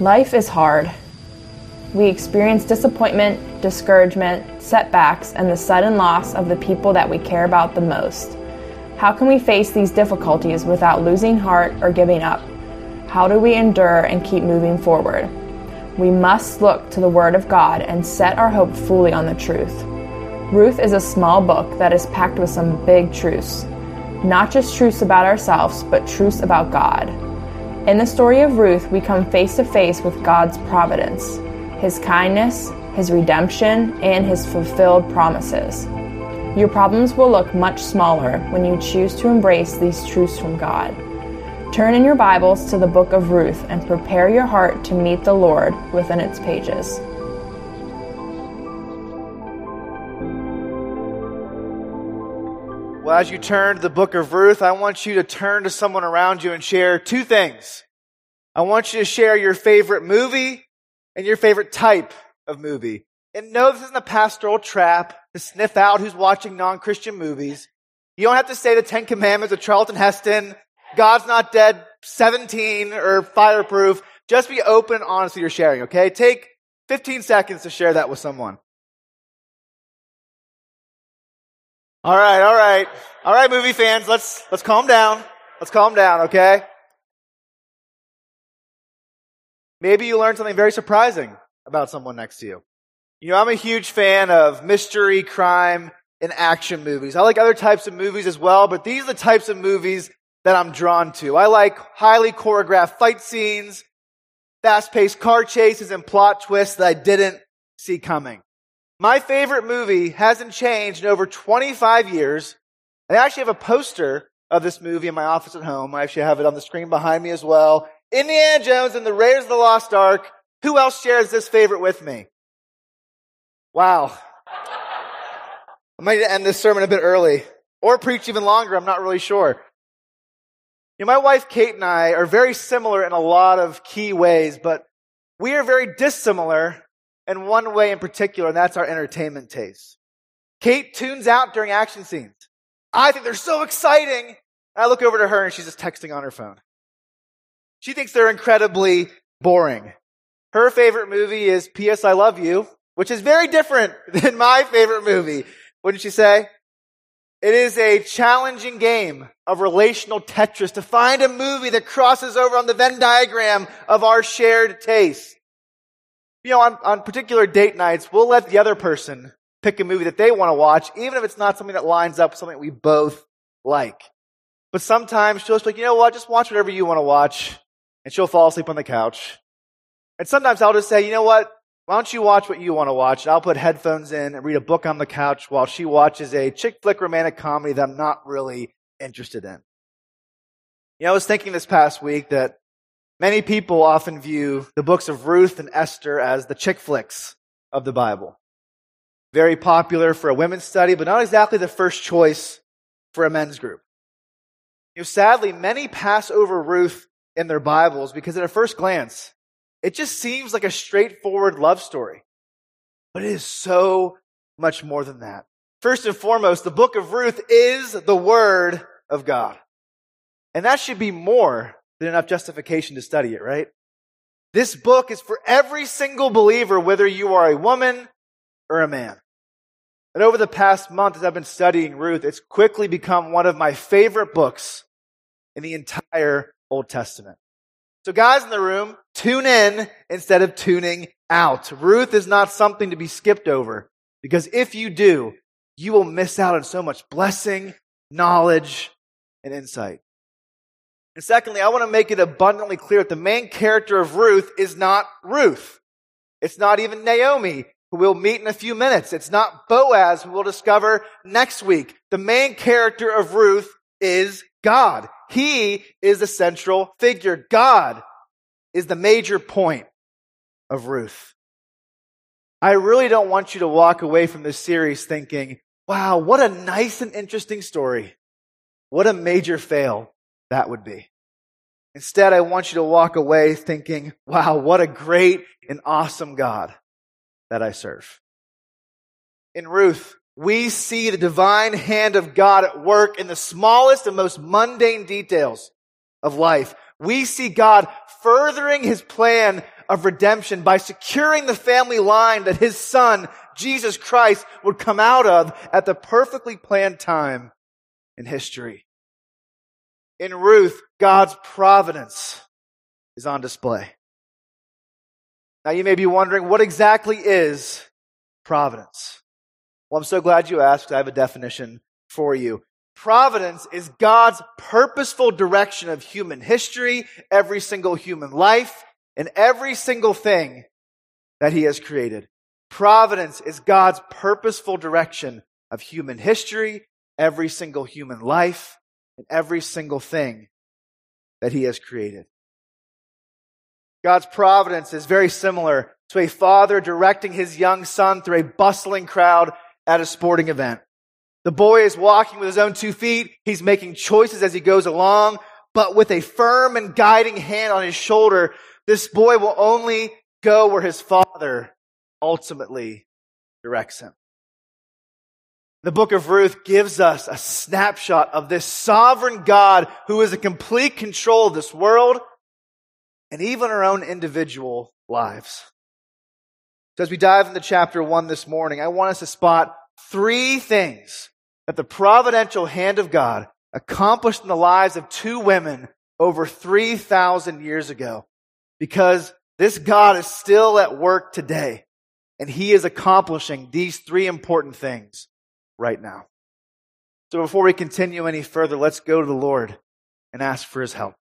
Life is hard. We experience disappointment, discouragement, setbacks, and the sudden loss of the people that we care about the most. How can we face these difficulties without losing heart or giving up? How do we endure and keep moving forward? We must look to the Word of God and set our hope fully on the truth. Ruth is a small book that is packed with some big truths. Not just truths about ourselves, but truths about God. In the story of Ruth, we come face to face with God's providence, His kindness, His redemption, and His fulfilled promises. Your problems will look much smaller when you choose to embrace these truths from God. Turn in your Bibles to the book of Ruth and prepare your heart to meet the Lord within its pages. Well, as you turn to the book of Ruth, I want you to turn to someone around you and share two things. I want you to share your favorite movie and your favorite type of movie. And no, this isn't a pastoral trap to sniff out who's watching non-Christian movies. You don't have to say the Ten Commandments or Charlton Heston, God's Not Dead, 17, or Fireproof. Just be open and honest with your sharing, okay? Take 15 seconds to share that with someone. All right. All right, movie fans, let's calm down. Let's calm down, okay? Maybe you learned something very surprising about someone next to you. You know, I'm a huge fan of mystery, crime, and action movies. I like other types of movies as well, but these are the types of movies that I'm drawn to. I like highly choreographed fight scenes, fast-paced car chases, and plot twists that I didn't see coming. My favorite movie hasn't changed in over 25 years. I actually have a poster of this movie in my office at home. I actually have it on the screen behind me as well. Indiana Jones and the Raiders of the Lost Ark. Who else shares this favorite with me? Wow. I might end this sermon a bit early or preach even longer. I'm not really sure. You know, my wife Kate and I are very similar in a lot of key ways, but we are very dissimilar in one way in particular, and that's our entertainment taste. Kate tunes out during action scenes. I think they're so exciting. And I look over to her and she's just texting on her phone. She thinks they're incredibly boring. Her favorite movie is P.S. I Love You, which is very different than my favorite movie. Wouldn't you say? It is a challenging game of relational Tetris to find a movie that crosses over on the Venn diagram of our shared taste. You know, on particular date nights, we'll let the other person pick a movie that they want to watch, even if it's not something that lines up with something we both like. But sometimes she'll just be like, you know what, just watch whatever you want to watch. And she'll fall asleep on the couch. And sometimes I'll just say, you know what, why don't you watch what you want to watch? And I'll put headphones in and read a book on the couch while she watches a chick flick romantic comedy that I'm not really interested in. You know, I was thinking this past week that many people often view the books of Ruth and Esther as the chick flicks of the Bible. Very popular for a women's study, but not exactly the first choice for a men's group. You know, sadly, many pass over Ruth in their Bibles because at a first glance, it just seems like a straightforward love story. But it is so much more than that. First and foremost, the book of Ruth is the Word of God. And that should be more than enough justification to study it, right? This book is for every single believer, whether you are a woman or a man. And over the past month, as I've been studying Ruth, it's quickly become one of my favorite books in the entire Old Testament. So guys in the room, tune in instead of tuning out. Ruth is not something to be skipped over, because if you do, you will miss out on so much blessing, knowledge, and insight. And secondly, I want to make it abundantly clear that the main character of Ruth is not Ruth. It's not even Naomi, who we'll meet in a few minutes. It's not Boaz, who we'll discover next week. The main character of Ruth is God. He is the central figure. God is the major point of Ruth. I really don't want you to walk away from this series thinking, wow, what a nice and interesting story. What a major fail that would be. Instead, I want you to walk away thinking, wow, what a great and awesome God that I serve. In Ruth, we see the divine hand of God at work in the smallest and most mundane details of life. We see God furthering His plan of redemption by securing the family line that his son, Jesus Christ, would come out of at the perfectly planned time in history. In Ruth, God's providence is on display. Now you may be wondering, what exactly is providence? Well, I'm so glad you asked. I have a definition for you. Providence is God's purposeful direction of human history, every single human life, and every single thing that he has created. Providence is God's purposeful direction of human history, every single human life, and every single thing that he has created. God's providence is very similar to a father directing his young son through a bustling crowd at a sporting event. The boy is walking with his own 2 feet. He's making choices as he goes along, but with a firm and guiding hand on his shoulder, this boy will only go where his father ultimately directs him. The book of Ruth gives us a snapshot of this sovereign God who is in complete control of this world and even our own individual lives. So as we dive into chapter 1 this morning, I want us to spot 3 things that the providential hand of God accomplished in the lives of 2 women over 3,000 years ago, because this God is still at work today, and he is accomplishing these 3 important things right now. So before we continue any further, let's go to the Lord and ask for his help.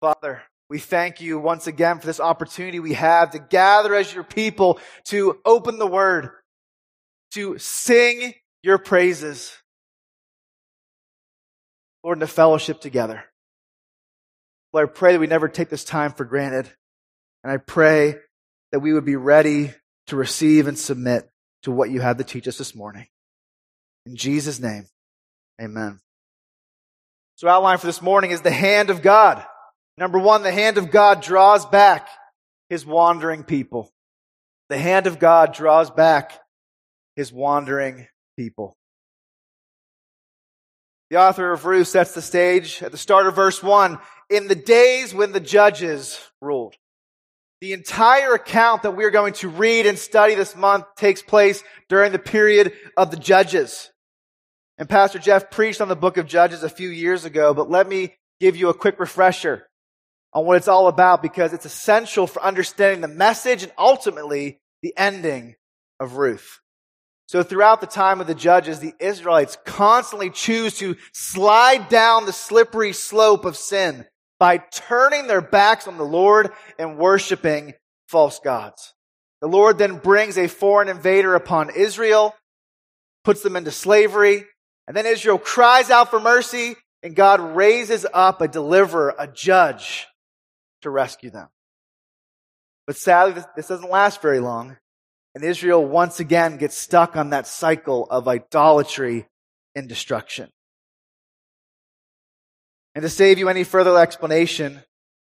Father, we thank you once again for this opportunity we have to gather as your people, to open the word, to sing your praises, Lord, and to fellowship together. Lord, I pray that we never take this time for granted, and I pray that we would be ready to receive and submit to what you have to teach us this morning. In Jesus' name, amen. So our outline for this morning is the hand of God. Number 1, the hand of God draws back his wandering people. The hand of God draws back his wandering people. The author of Ruth sets the stage at the start of verse 1, in the days when the judges ruled. The entire account that we're going to read and study this month takes place during the period of the Judges. And Pastor Jeff preached on the book of Judges a few years ago, but let me give you a quick refresher on what it's all about, because it's essential for understanding the message and ultimately the ending of Ruth. So throughout the time of the Judges, the Israelites constantly choose to slide down the slippery slope of sin by turning their backs on the Lord and worshiping false gods. The Lord then brings a foreign invader upon Israel, puts them into slavery, and then Israel cries out for mercy, and God raises up a deliverer, a judge, to rescue them. But sadly, this doesn't last very long, and Israel once again gets stuck on that cycle of idolatry and destruction. And to save you any further explanation,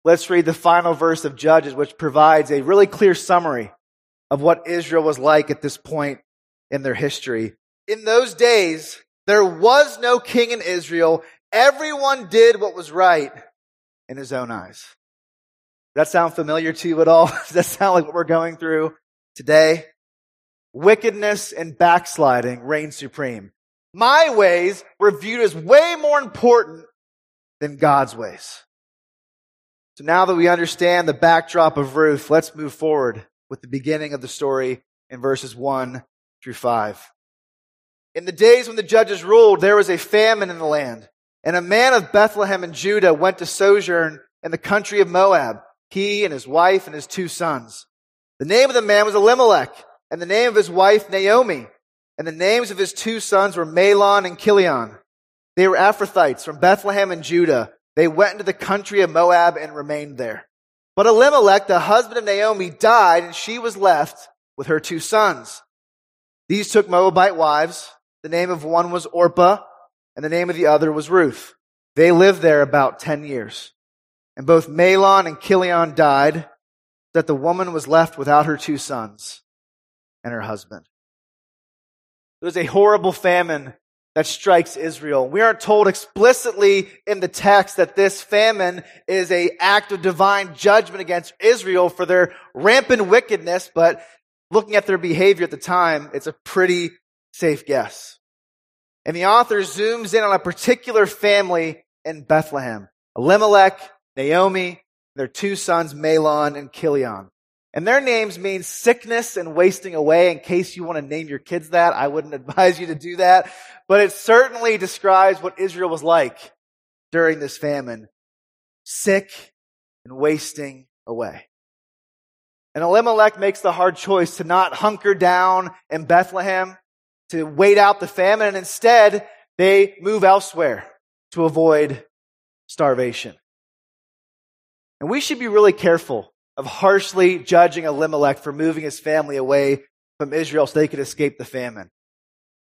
let's read the final verse of Judges, which provides a really clear summary of what Israel was like at this point in their history. In those days, there was no king in Israel. Everyone did what was right in his own eyes. Does that sound familiar to you at all? Does that sound like what we're going through today? Wickedness and backsliding reign supreme. My ways were viewed as way more important than God's ways. So now that we understand the backdrop of Ruth, let's move forward with the beginning of the story in verses 1-5. In the days when the judges ruled, there was a famine in the land, and a man of Bethlehem in Judah went to sojourn in the country of Moab, he and his wife and his 2 sons. The name of the man was Elimelech, and the name of his wife Naomi, and the names of his 2 sons were Mahlon and Chilion. They were Ephrathites from Bethlehem in Judah. They went into the country of Moab and remained there. But Elimelech, the husband of Naomi, died, and she was left with her 2 sons. These took Moabite wives. The name of one was Orpah, and the name of the other was Ruth. They lived there about 10 years. And both Mahlon and Chilion died, that the woman was left without her 2 sons and her husband. There was a horrible famine that strikes Israel. We aren't told explicitly in the text that this famine is an act of divine judgment against Israel for their rampant wickedness, but looking at their behavior at the time, it's a pretty safe guess. And the author zooms in on a particular family in Bethlehem, Elimelech, Naomi, their two sons, Mahlon and Chilion. And their names mean sickness and wasting away. In case you want to name your kids that, I wouldn't advise you to do that. But it certainly describes what Israel was like during this famine. Sick and wasting away. And Elimelech makes the hard choice to not hunker down in Bethlehem to wait out the famine. And instead, they move elsewhere to avoid starvation. And we should be really careful of harshly judging Elimelech for moving his family away from Israel so they could escape the famine.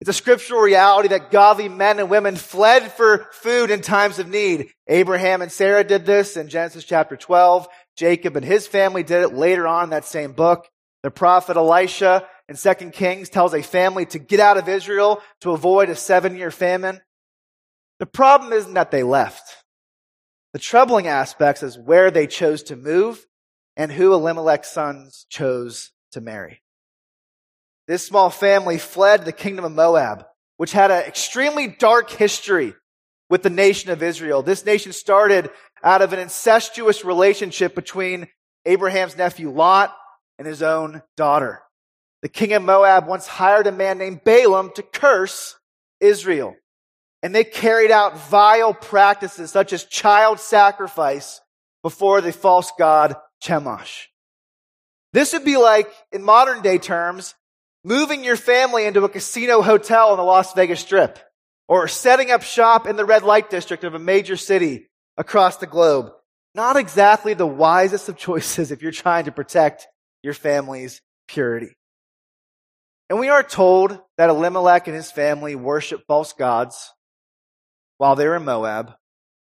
It's a scriptural reality that godly men and women fled for food in times of need. Abraham and Sarah did this in Genesis chapter 12. Jacob and his family did it later on in that same book. The prophet Elisha in 2 Kings tells a family to get out of Israel to avoid a 7-year famine. The problem isn't that they left. The troubling aspects is where they chose to move and who Elimelech's sons chose to marry. This small family fled the kingdom of Moab, which had an extremely dark history with the nation of Israel. This nation started out of an incestuous relationship between Abraham's nephew Lot and his own daughter. The king of Moab once hired a man named Balaam to curse Israel, and they carried out vile practices such as child sacrifice before the false god Chemosh. This would be like, in modern day terms, moving your family into a casino hotel on the Las Vegas Strip, or setting up shop in the red light district of a major city across the globe. Not exactly the wisest of choices if you're trying to protect your family's purity. And we are told that Elimelech and his family worship false gods while they were in Moab,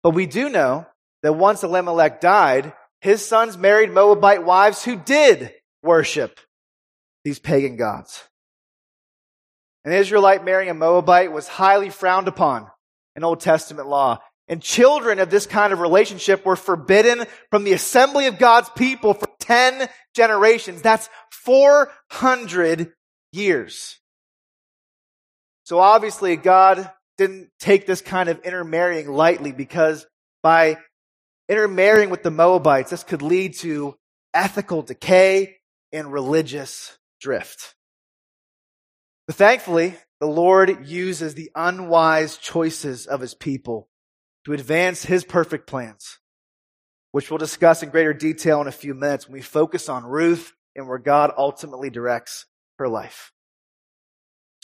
but we do know that once Elimelech died, his sons married Moabite wives who did worship these pagan gods. An Israelite marrying a Moabite was highly frowned upon in Old Testament law, and children of this kind of relationship were forbidden from the assembly of God's people for 10 generations. That's 400 years. So obviously God didn't take this kind of intermarrying lightly, because by intermarrying with the Moabites, this could lead to ethical decay and religious drift. But thankfully, the Lord uses the unwise choices of his people to advance his perfect plans, which we'll discuss in greater detail in a few minutes when we focus on Ruth and where God ultimately directs her life.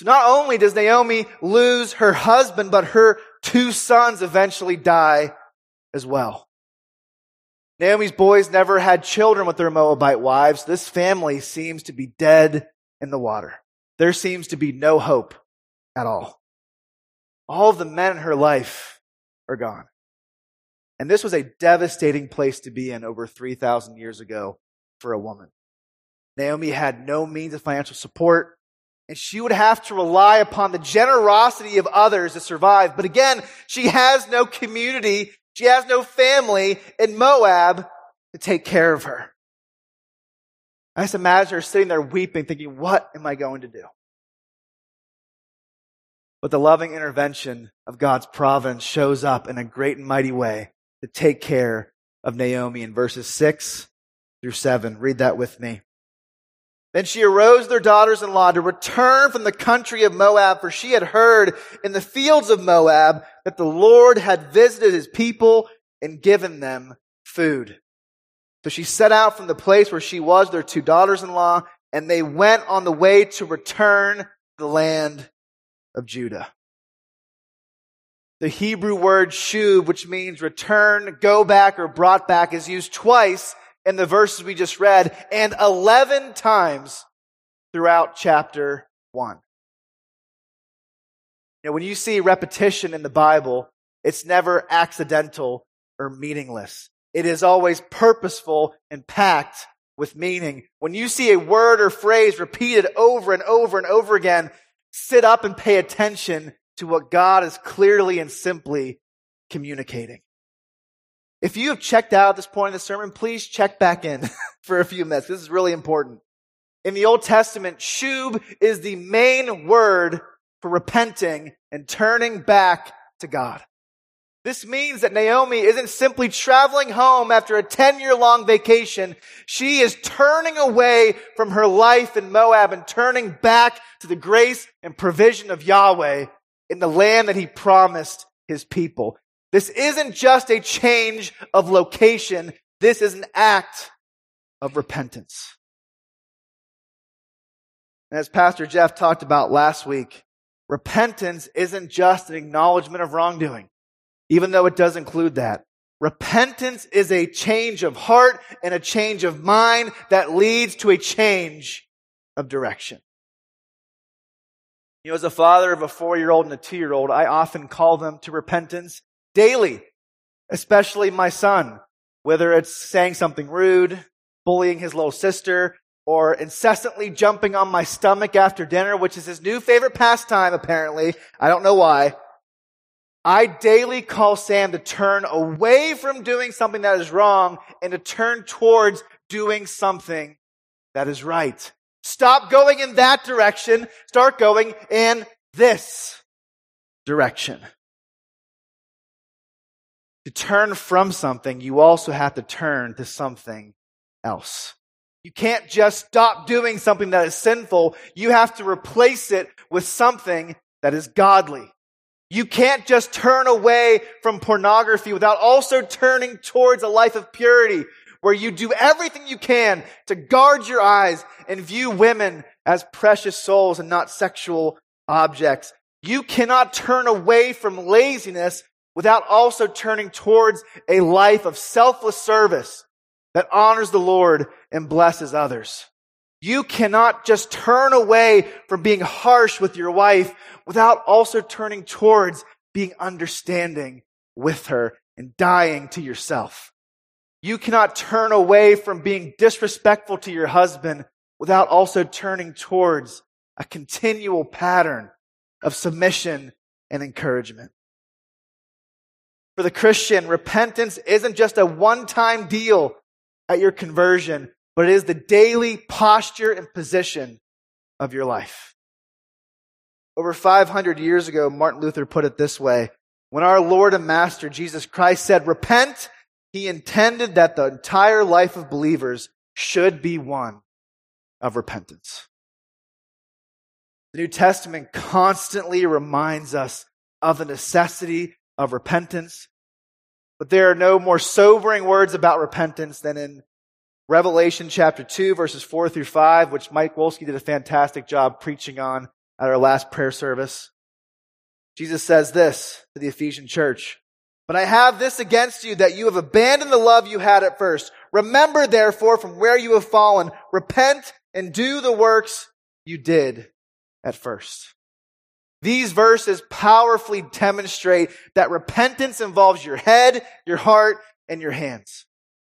So not only does Naomi lose her husband, but her two sons eventually die as well. Naomi's boys never had children with their Moabite wives. This family seems to be dead in the water. There seems to be no hope at all. All of the men in her life are gone. And this was a devastating place to be in over 3,000 years ago for a woman. Naomi had no means of financial support, and she would have to rely upon the generosity of others to survive. But again, she has no community. She has no family in Moab to take care of her. I just imagine her sitting there weeping, thinking, what am I going to do? But the loving intervention of God's providence shows up in a great and mighty way to take care of Naomi in verses 6-7. Read that with me. Then she arose their daughters-in-law to return from the country of Moab, for she had heard in the fields of Moab that the Lord had visited his people and given them food. So she set out from the place where she was, their two daughters-in-law, and they went on the way to return to the land of Judah. The Hebrew word shuv, which means return, go back, or brought back, is used twice in the verses we just read, and 11 times throughout chapter 1. Now, when you see repetition in the Bible, it's never accidental or meaningless. It is always purposeful and packed with meaning. When you see a word or phrase repeated over and over and over again, sit up and pay attention to what God is clearly and simply communicating. If you have checked out at this point in the sermon, please check back in for a few minutes. This is really important. In the Old Testament, shub is the main word for repenting and turning back to God. This means that Naomi isn't simply traveling home after a 10-year-long vacation. She is turning away from her life in Moab and turning back to the grace and provision of Yahweh in the land that he promised his people. This isn't just a change of location. This is an act of repentance. And as Pastor Jeff talked about last week, repentance isn't just an acknowledgement of wrongdoing, even though it does include that. Repentance is a change of heart and a change of mind that leads to a change of direction. You know, as a father of a 4-year-old and a 2-year-old, I often call them to repentance daily, especially my son, whether it's saying something rude, bullying his little sister, or incessantly jumping on my stomach after dinner, which is his new favorite pastime, apparently. I don't know why. I daily call Sam to turn away from doing something that is wrong and to turn towards doing something that is right. Stop going in that direction. Start going in this direction. To turn from something, you also have to turn to something else. You can't just stop doing something that is sinful. You have to replace it with something that is godly. You can't just turn away from pornography without also turning towards a life of purity, where you do everything you can to guard your eyes and view women as precious souls and not sexual objects. You cannot turn away from laziness without also turning towards a life of selfless service that honors the Lord and blesses others. You cannot just turn away from being harsh with your wife without also turning towards being understanding with her and dying to yourself. You cannot turn away from being disrespectful to your husband without also turning towards a continual pattern of submission and encouragement. For the Christian, repentance isn't just a one-time deal at your conversion, but it is the daily posture and position of your life. Over 500 years ago, Martin Luther put it this way: when our Lord and Master Jesus Christ said, "Repent," he intended that the entire life of believers should be one of repentance. The New Testament constantly reminds us of the necessity of repentance. But there are no more sobering words about repentance than in Revelation chapter 2, verses 4 through 5, which Mike Wolski did a fantastic job preaching on at our last prayer service. Jesus says this to the Ephesian church: "But I have this against you, that you have abandoned the love you had at first. Remember, therefore, from where you have fallen, repent and do the works you did at first." These verses powerfully demonstrate that repentance involves your head, your heart, and your hands.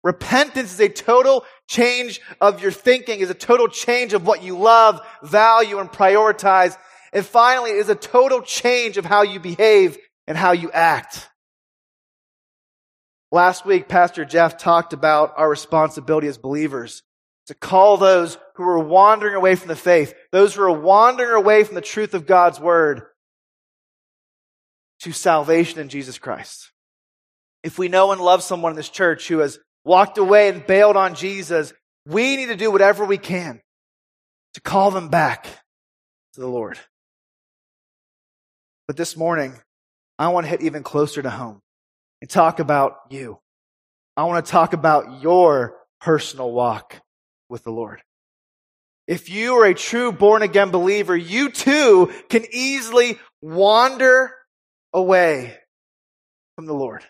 Repentance is a total change of your thinking, is a total change of what you love, value, and prioritize. And finally, is a total change of how you behave and how you act. Last week, Pastor Jeff talked about our responsibility as believers to call those who are wandering away from the faith, those who are wandering away from the truth of God's word, to salvation in Jesus Christ. If we know and love someone in this church who has walked away and bailed on Jesus, we need to do whatever we can to call them back to the Lord. But this morning, I want to hit even closer to home and talk about you. I want to talk about your personal walk with the Lord. If you are a true born-again believer, you too can easily wander away from the Lord.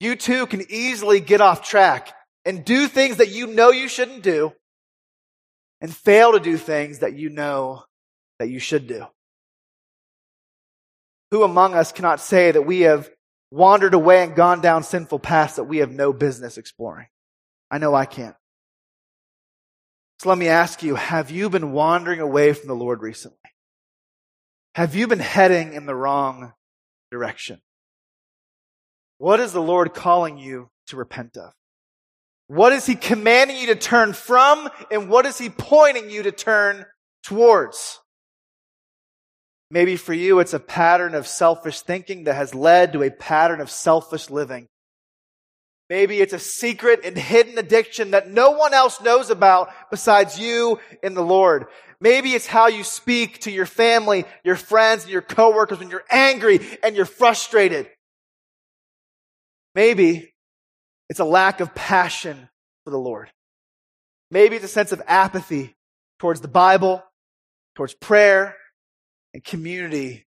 You too can easily get off track and do things that you know you shouldn't do and fail to do things that you know that you should do. Who among us cannot say that we have wandered away and gone down sinful paths that we have no business exploring? I know I can't. So let me ask you, have you been wandering away from the Lord recently? Have you been heading in the wrong direction? What is the Lord calling you to repent of? What is he commanding you to turn from, and what is he pointing you to turn towards? Maybe for you, it's a pattern of selfish thinking that has led to a pattern of selfish living. Maybe it's a secret and hidden addiction that no one else knows about besides you and the Lord. Maybe it's how you speak to your family, your friends, and your coworkers when you're angry and you're frustrated. Maybe it's a lack of passion for the Lord. Maybe it's a sense of apathy towards the Bible, towards prayer, and community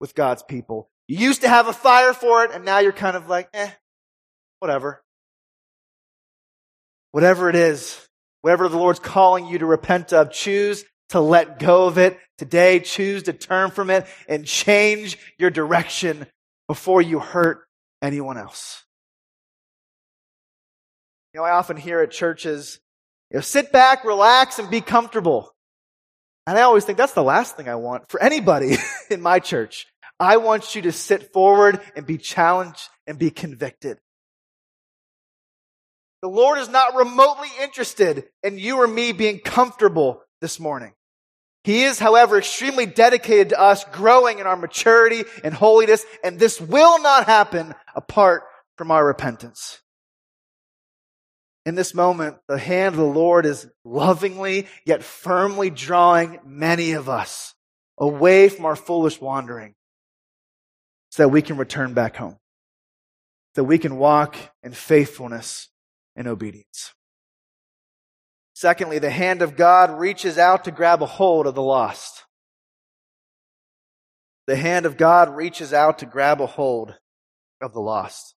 with God's people. You used to have a fire for it, and now you're kind of like, whatever. Whatever it is, whatever the Lord's calling you to repent of, choose to let go of it today. Choose to turn from it and change your direction before you hurt anyone else. You know, I often hear at churches, sit back, relax, and be comfortable. And I always think that's the last thing I want for anybody in my church. I want you to sit forward and be challenged and be convicted. The Lord is not remotely interested in you or me being comfortable this morning. He is, however, extremely dedicated to us growing in our maturity and holiness, and this will not happen apart from our repentance. In this moment, the hand of the Lord is lovingly yet firmly drawing many of us away from our foolish wandering so that we can return back home, so that we can walk in faithfulness and obedience. Secondly, the hand of God reaches out to grab a hold of the lost. The hand of God reaches out to grab a hold of the lost.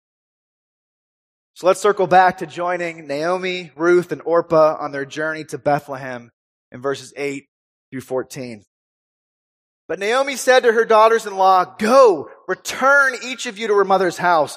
So let's circle back to joining Naomi, Ruth, and Orpah on their journey to Bethlehem in verses 8 through 14. But Naomi said to her daughters-in-law, "Go, return each of you to her mother's house.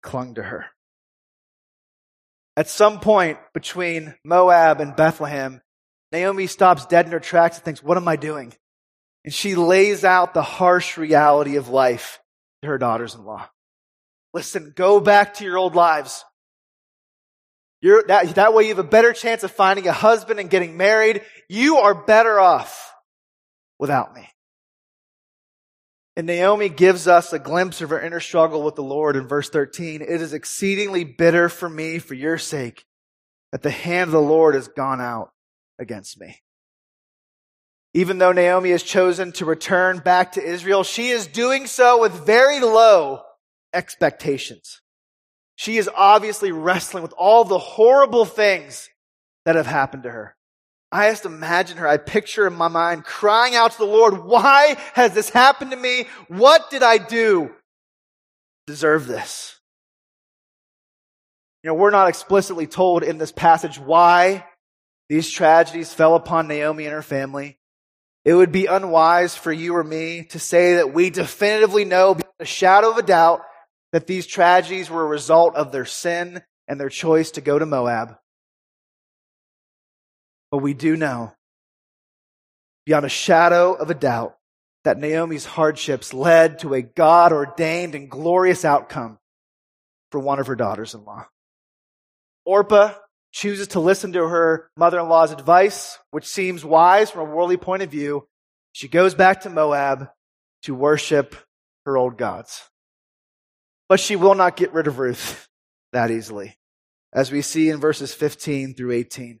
clung to her. At some point between Moab and Bethlehem, Naomi stops dead in her tracks and thinks, what am I doing? And she lays out the harsh reality of life to her daughters-in-law. Listen, go back to your old lives. That way you have a better chance of finding a husband and getting married. You are better off without me. And Naomi gives us a glimpse of her inner struggle with the Lord in verse 13. "It is exceedingly bitter for me, for your sake, that the hand of the Lord has gone out against me." Even though Naomi has chosen to return back to Israel, she is doing so with very low expectations. She is obviously wrestling with all the horrible things that have happened to her. I just imagine her, I picture in my mind crying out to the Lord, "Why has this happened to me? What did I do to deserve this?" You know, we're not explicitly told in this passage why these tragedies fell upon Naomi and her family. It would be unwise for you or me to say that we definitively know beyond a shadow of a doubt that these tragedies were a result of their sin and their choice to go to Moab. But we do know, beyond a shadow of a doubt, that Naomi's hardships led to a God-ordained and glorious outcome for one of her daughters-in-law. Orpah chooses to listen to her mother-in-law's advice, which seems wise from a worldly point of view. She goes back to Moab to worship her old gods. But she will not get rid of Ruth that easily, as we see in verses 15 through 18.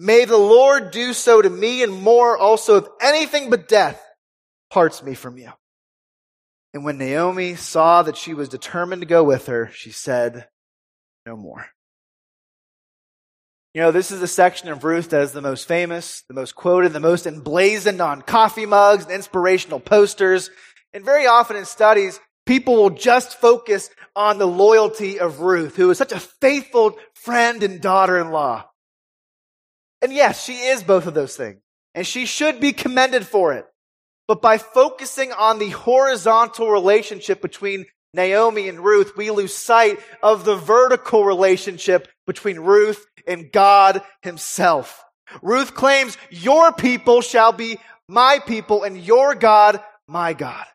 May the Lord do so to me and more also, if anything but death parts me from you." And when Naomi saw that she was determined to go with her, she said, "No more." You know, this is the section of Ruth that is the most famous, the most quoted, the most emblazoned on coffee mugs and inspirational posters. And very often in studies, people will just focus on the loyalty of Ruth, who is such a faithful friend and daughter-in-law. And yes, she is both of those things, and she should be commended for it. But by focusing on the horizontal relationship between Naomi and Ruth, we lose sight of the vertical relationship between Ruth and God himself. Ruth claims, "Your people shall be my people, and your God, my God."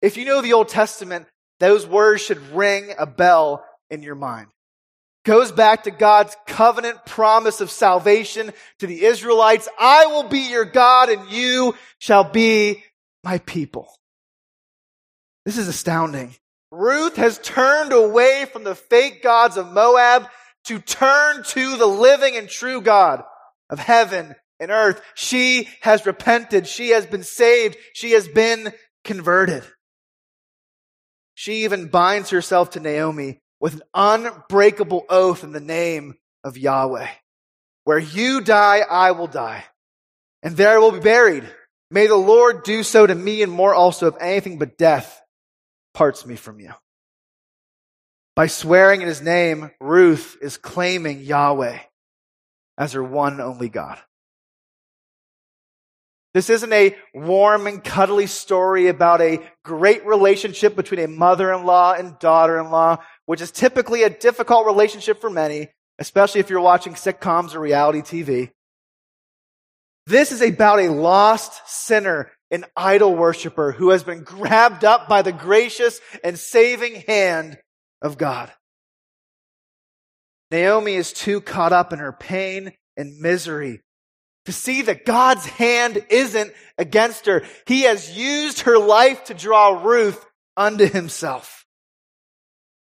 If you know the Old Testament, those words should ring a bell in your mind. Goes back to God's covenant promise of salvation to the Israelites. "I will be your God and you shall be my people." This is astounding. Ruth has turned away from the fake gods of Moab to turn to the living and true God of heaven and earth. She has repented. She has been saved. She has been converted. She even binds herself to Naomi with an unbreakable oath in the name of Yahweh. "Where you die, I will die, and there I will be buried. May the Lord do so to me and more also, if anything but death parts me from you." By swearing in his name, Ruth is claiming Yahweh as her one only God. This isn't a warm and cuddly story about a great relationship between a mother-in-law and daughter-in-law, which is typically a difficult relationship for many, especially if you're watching sitcoms or reality TV. This is about a lost sinner, an idol worshiper who has been grabbed up by the gracious and saving hand of God. Naomi is too caught up in her pain and misery to see that God's hand isn't against her. He has used her life to draw Ruth unto himself.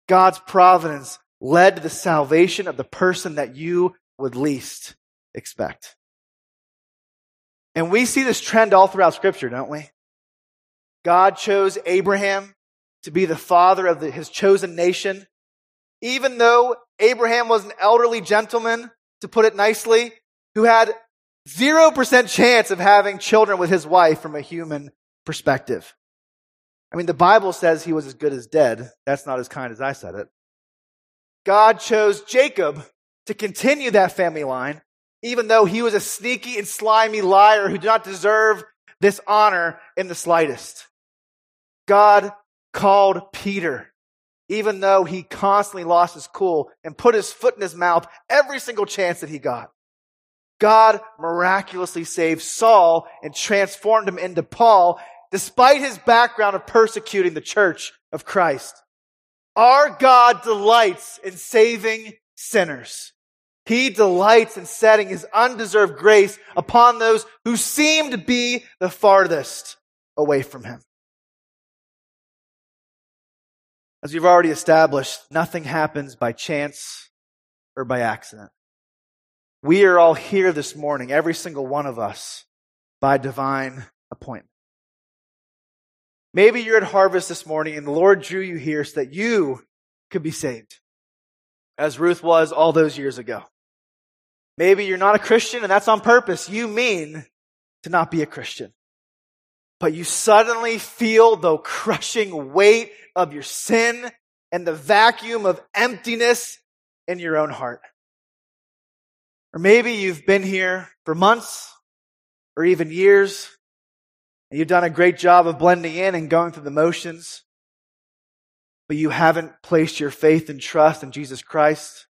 God's providence led to the salvation of the person that you would least expect. And we see this trend all throughout Scripture, don't we? God chose Abraham to be the father of his chosen nation. Even though Abraham was an elderly gentleman, to put it nicely, who had 0% chance of having children with his wife from a human perspective. I mean, the Bible says he was as good as dead. That's not as kind as I said it. God chose Jacob to continue that family line, even though he was a sneaky and slimy liar who did not deserve this honor in the slightest. God called Peter, even though he constantly lost his cool and put his foot in his mouth every single chance that he got. God miraculously saved Saul and transformed him into Paul, despite his background of persecuting the church of Christ. Our God delights in saving sinners. He delights in setting his undeserved grace upon those who seem to be the farthest away from him. As we've already established, nothing happens by chance or by accident. We are all here this morning, every single one of us, by divine appointment. Maybe you're at Harvest this morning and the Lord drew you here so that you could be saved, as Ruth was all those years ago. Maybe you're not a Christian, and that's on purpose. You mean to not be a Christian. But you suddenly feel the crushing weight of your sin and the vacuum of emptiness in your own heart. Or maybe you've been here for months or even years, and you've done a great job of blending in and going through the motions. but you haven't placed your faith and trust in Jesus Christ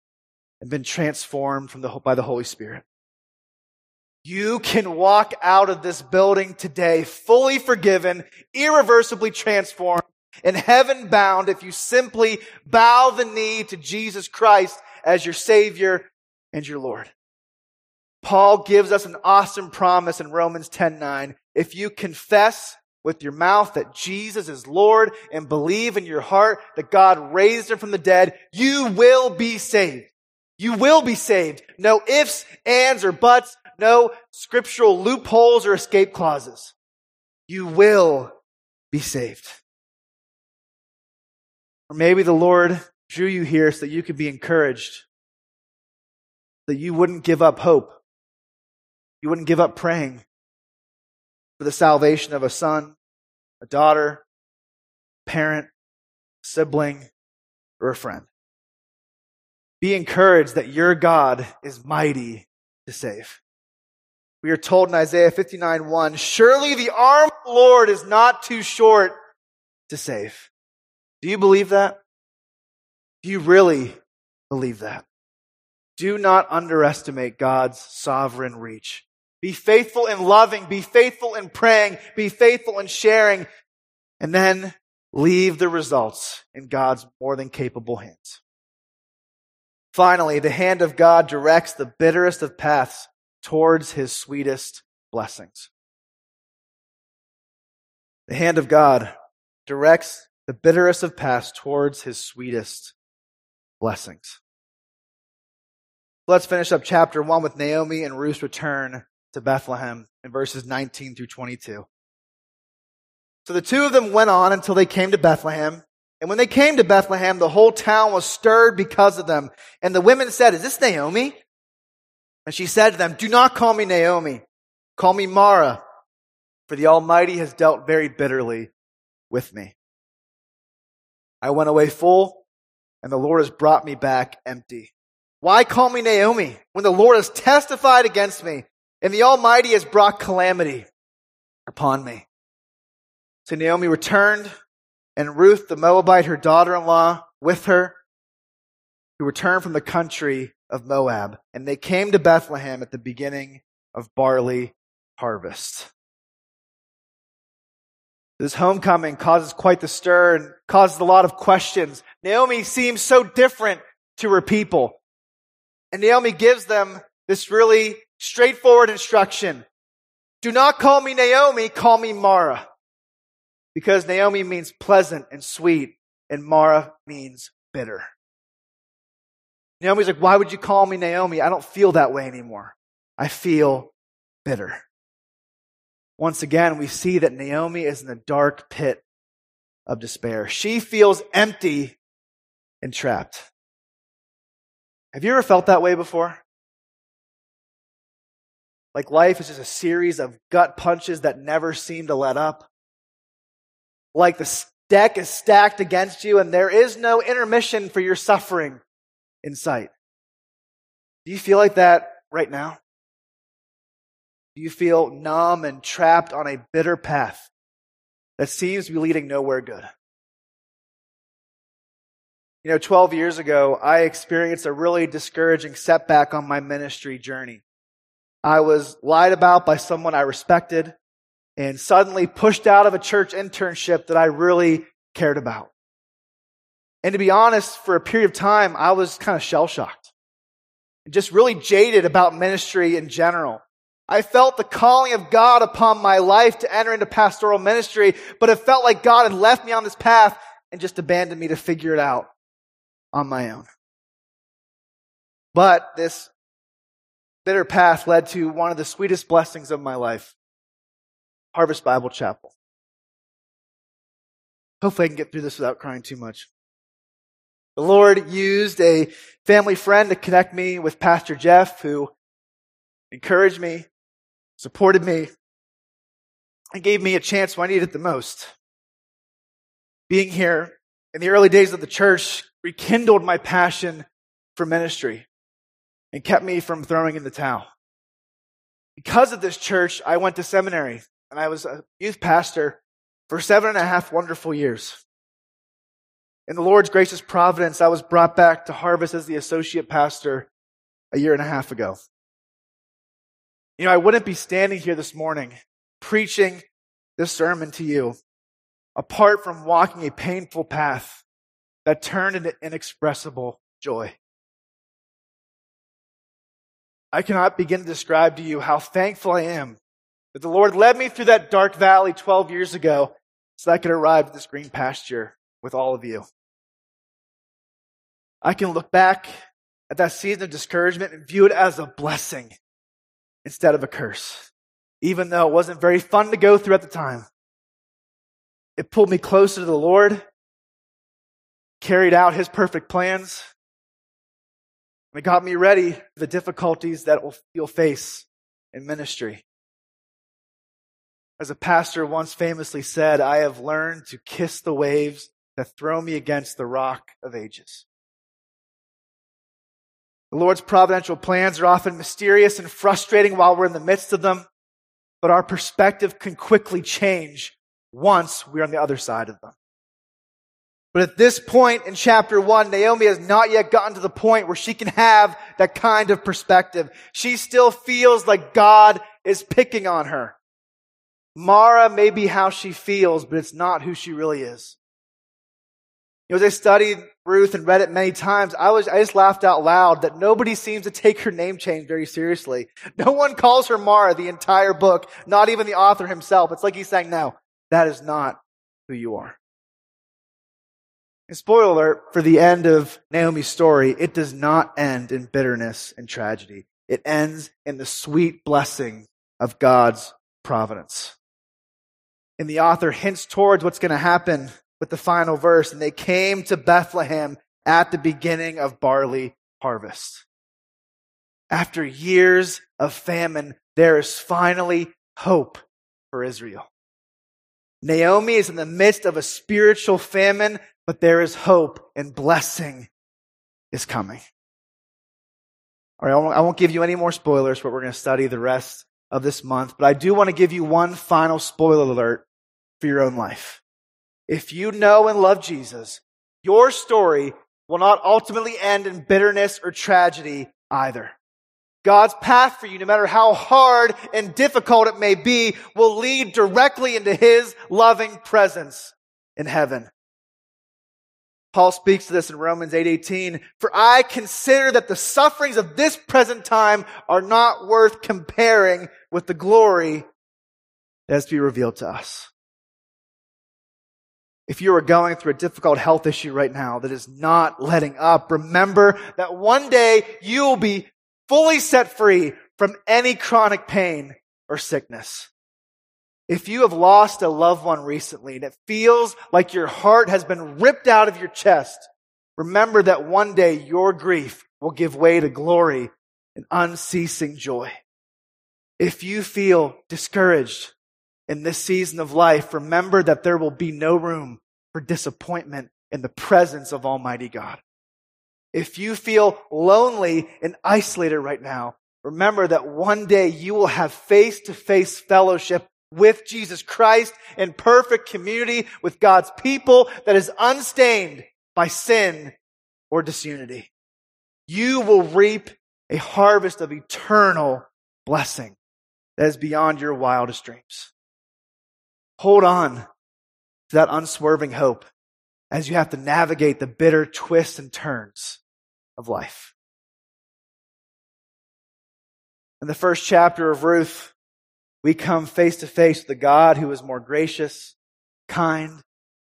and been transformed by the Holy Spirit, you can walk out of this building today fully forgiven, irreversibly transformed, and heaven-bound if you simply bow the knee to Jesus Christ as your Savior and your Lord. Paul gives us an awesome promise in Romans 10:9. If you confess with your mouth that Jesus is Lord and believe in your heart that God raised him from the dead, you will be saved. You will be saved. No ifs, ands, or buts. No scriptural loopholes or escape clauses. You will be saved. Or maybe the Lord drew you here so that you could be encouraged, that you wouldn't give up hope. You wouldn't give up praying for the salvation of a son, a daughter, parent, sibling, or a friend. Be encouraged that your God is mighty to save. We are told in Isaiah 59:1, surely the arm of the Lord is not too short to save. Do you believe that? Do you really believe that? Do not underestimate God's sovereign reach. Be faithful in loving. Be faithful in praying. Be faithful in sharing. And then leave the results in God's more than capable hands. Finally, the hand of God directs the bitterest of paths towards his sweetest blessings. The hand of God directs the bitterest of paths towards his sweetest blessings. Let's finish up chapter 1 with Naomi and Ruth's return to Bethlehem in verses 19 through 22. So the two of them went on until they came to Bethlehem. And when they came to Bethlehem, the whole town was stirred because of them. And the women said, "Is this Naomi?" And she said to them, "Do not call me Naomi. Call me Mara, for the Almighty has dealt very bitterly with me. I went away full, and the Lord has brought me back empty. Why call me Naomi when the Lord has testified against me and the Almighty has brought calamity upon me?" So Naomi returned, and Ruth the Moabite, her daughter-in-law, with her, who returned from the country of Moab. And they came to Bethlehem at the beginning of barley harvest. This homecoming causes quite the stir and causes a lot of questions. Naomi seems so different to her people. And Naomi gives them this really straightforward instruction. Do not call me Naomi, call me Mara. Because Naomi means pleasant and sweet, and Mara means bitter. Naomi's like, why would you call me Naomi? I don't feel that way anymore. I feel bitter. Once again, we see that Naomi is in the dark pit of despair. She feels empty and trapped. Have you ever felt that way before? Like life is just a series of gut punches that never seem to let up. Like the deck is stacked against you and there is no intermission for your suffering in sight. Do you feel like that right now? Do you feel numb and trapped on a bitter path that seems to be leading nowhere good? You know, 12 years ago, I experienced a really discouraging setback on my ministry journey. I was lied about by someone I respected and suddenly pushed out of a church internship that I really cared about. And to be honest, for a period of time, I was kind of shell-shocked and just really jaded about ministry in general. I felt the calling of God upon my life to enter into pastoral ministry, but it felt like God had left me on this path and just abandoned me to figure it out on my own. But this bitter path led to one of the sweetest blessings of my life, Harvest Bible Chapel. Hopefully I can get through this without crying too much. The Lord used a family friend to connect me with Pastor Jeff, who encouraged me, supported me, and gave me a chance when I needed it the most. Being here in the early days of the church rekindled my passion for ministry and kept me from throwing in the towel. Because of this church, I went to seminary, and I was a youth pastor for 7.5 wonderful years. In the Lord's gracious providence, I was brought back to Harvest as the associate pastor a year and a half ago. You know, I wouldn't be standing here this morning preaching this sermon to you apart from walking a painful path that turned into inexpressible joy. I cannot begin to describe to you how thankful I am that the Lord led me through that dark valley 12 years ago so that I could arrive at this green pasture with all of you. I can look back at that season of discouragement and view it as a blessing instead of a curse, even though it wasn't very fun to go through at the time. It pulled me closer to the Lord, carried out His perfect plans, and it got me ready for the difficulties that you'll face in ministry. As a pastor once famously said, I have learned to kiss the waves that throw me against the rock of ages. The Lord's providential plans are often mysterious and frustrating while we're in the midst of them, but our perspective can quickly change once we're on the other side of them. But at this point in chapter 1, Naomi has not yet gotten to the point where she can have that kind of perspective. She still feels like God is picking on her. Mara may be how she feels, but it's not who she really is. You know, as I studied Ruth and read it many times, I just laughed out loud that nobody seems to take her name change very seriously. No one calls her Mara the entire book, not even the author himself. It's like he's saying, no, that is not who you are. And spoiler alert, for the end of Naomi's story, it does not end in bitterness and tragedy. It ends in the sweet blessing of God's providence. And the author hints towards what's going to happen with the final verse. And they came to Bethlehem at the beginning of barley harvest. After years of famine, there is finally hope for Israel. Naomi is in the midst of a spiritual famine, but there is hope and blessing is coming. All right, I won't give you any more spoilers, but we're going to study the rest of this month. But I do want to give you one final spoiler alert for your own life. If you know and love Jesus, your story will not ultimately end in bitterness or tragedy either. God's path for you, no matter how hard and difficult it may be, will lead directly into His loving presence in heaven. Paul speaks to this in Romans 8:18. For I consider that the sufferings of this present time are not worth comparing with the glory that is to be revealed to us. If you are going through a difficult health issue right now that is not letting up, remember that one day you will be fully set free from any chronic pain or sickness. If you have lost a loved one recently and it feels like your heart has been ripped out of your chest, remember that one day your grief will give way to glory and unceasing joy. If you feel discouraged in this season of life, remember that there will be no room for disappointment in the presence of Almighty God. If you feel lonely and isolated right now, remember that one day you will have face-to-face fellowship with Jesus Christ in perfect community with God's people that is unstained by sin or disunity. You will reap a harvest of eternal blessing that is beyond your wildest dreams. Hold on to that unswerving hope as you have to navigate the bitter twists and turns of life. In the first chapter of Ruth, we come face to face with the God who is more gracious, kind,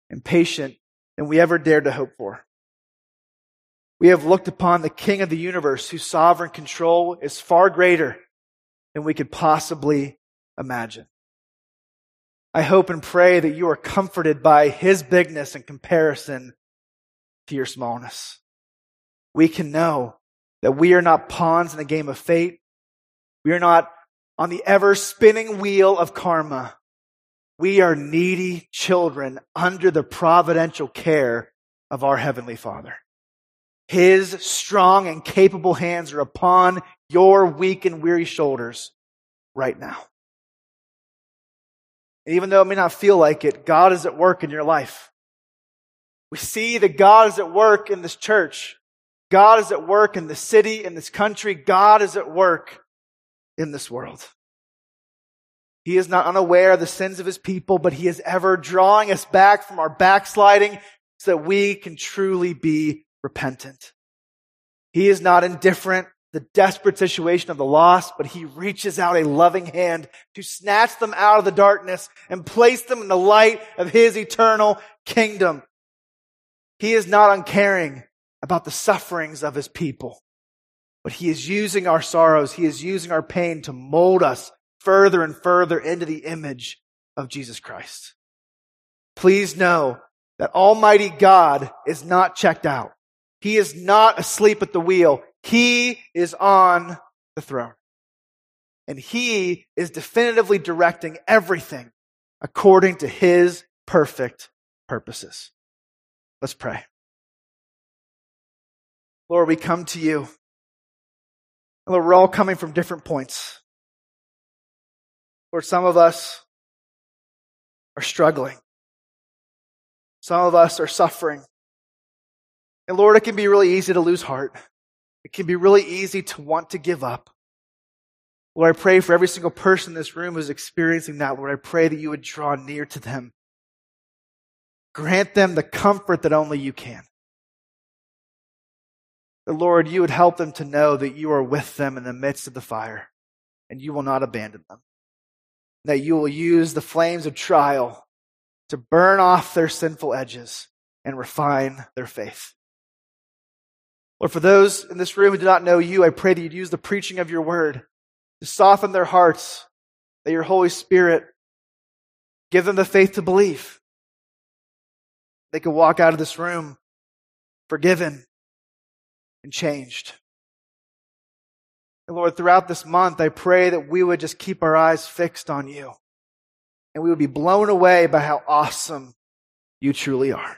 and patient than we ever dared to hope for. We have looked upon the King of the universe whose sovereign control is far greater than we could possibly imagine. I hope and pray that you are comforted by His bigness in comparison to your smallness. We can know that we are not pawns in a game of fate. We are not on the ever-spinning wheel of karma. We are needy children under the providential care of our Heavenly Father. His strong and capable hands are upon your weak and weary shoulders right now. Even though it may not feel like it, God is at work in your life. We see that God is at work in this church. God is at work in this city, in this country. God is at work in this world. He is not unaware of the sins of his people, but he is ever drawing us back from our backsliding so that we can truly be repentant. He is not indifferent to the desperate situation of the lost, but he reaches out a loving hand to snatch them out of the darkness and place them in the light of his eternal kingdom. He is not uncaring about the sufferings of his people, but he is using our sorrows, he is using our pain to mold us further and further into the image of Jesus Christ. Please know that Almighty God is not checked out. He is not asleep at the wheel. He is on the throne. And he is definitively directing everything according to his perfect purposes. Let's pray. Lord, we come to you. Lord, we're all coming from different points. Lord, some of us are struggling. Some of us are suffering. And Lord, it can be really easy to lose heart. It can be really easy to want to give up. Lord, I pray for every single person in this room who's experiencing that. Lord, I pray that you would draw near to them. Grant them the comfort that only you can. That, Lord, you would help them to know that you are with them in the midst of the fire and you will not abandon them. That you will use the flames of trial to burn off their sinful edges and refine their faith. Lord, for those in this room who do not know you, I pray that you'd use the preaching of your word to soften their hearts, that your Holy Spirit give them the faith to believe. They could walk out of this room forgiven and changed. And Lord, throughout this month, I pray that we would just keep our eyes fixed on you and we would be blown away by how awesome you truly are.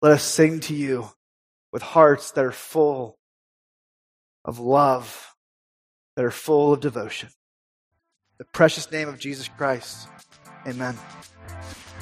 Let us sing to you with hearts that are full of love, that are full of devotion. In the precious name of Jesus Christ, amen.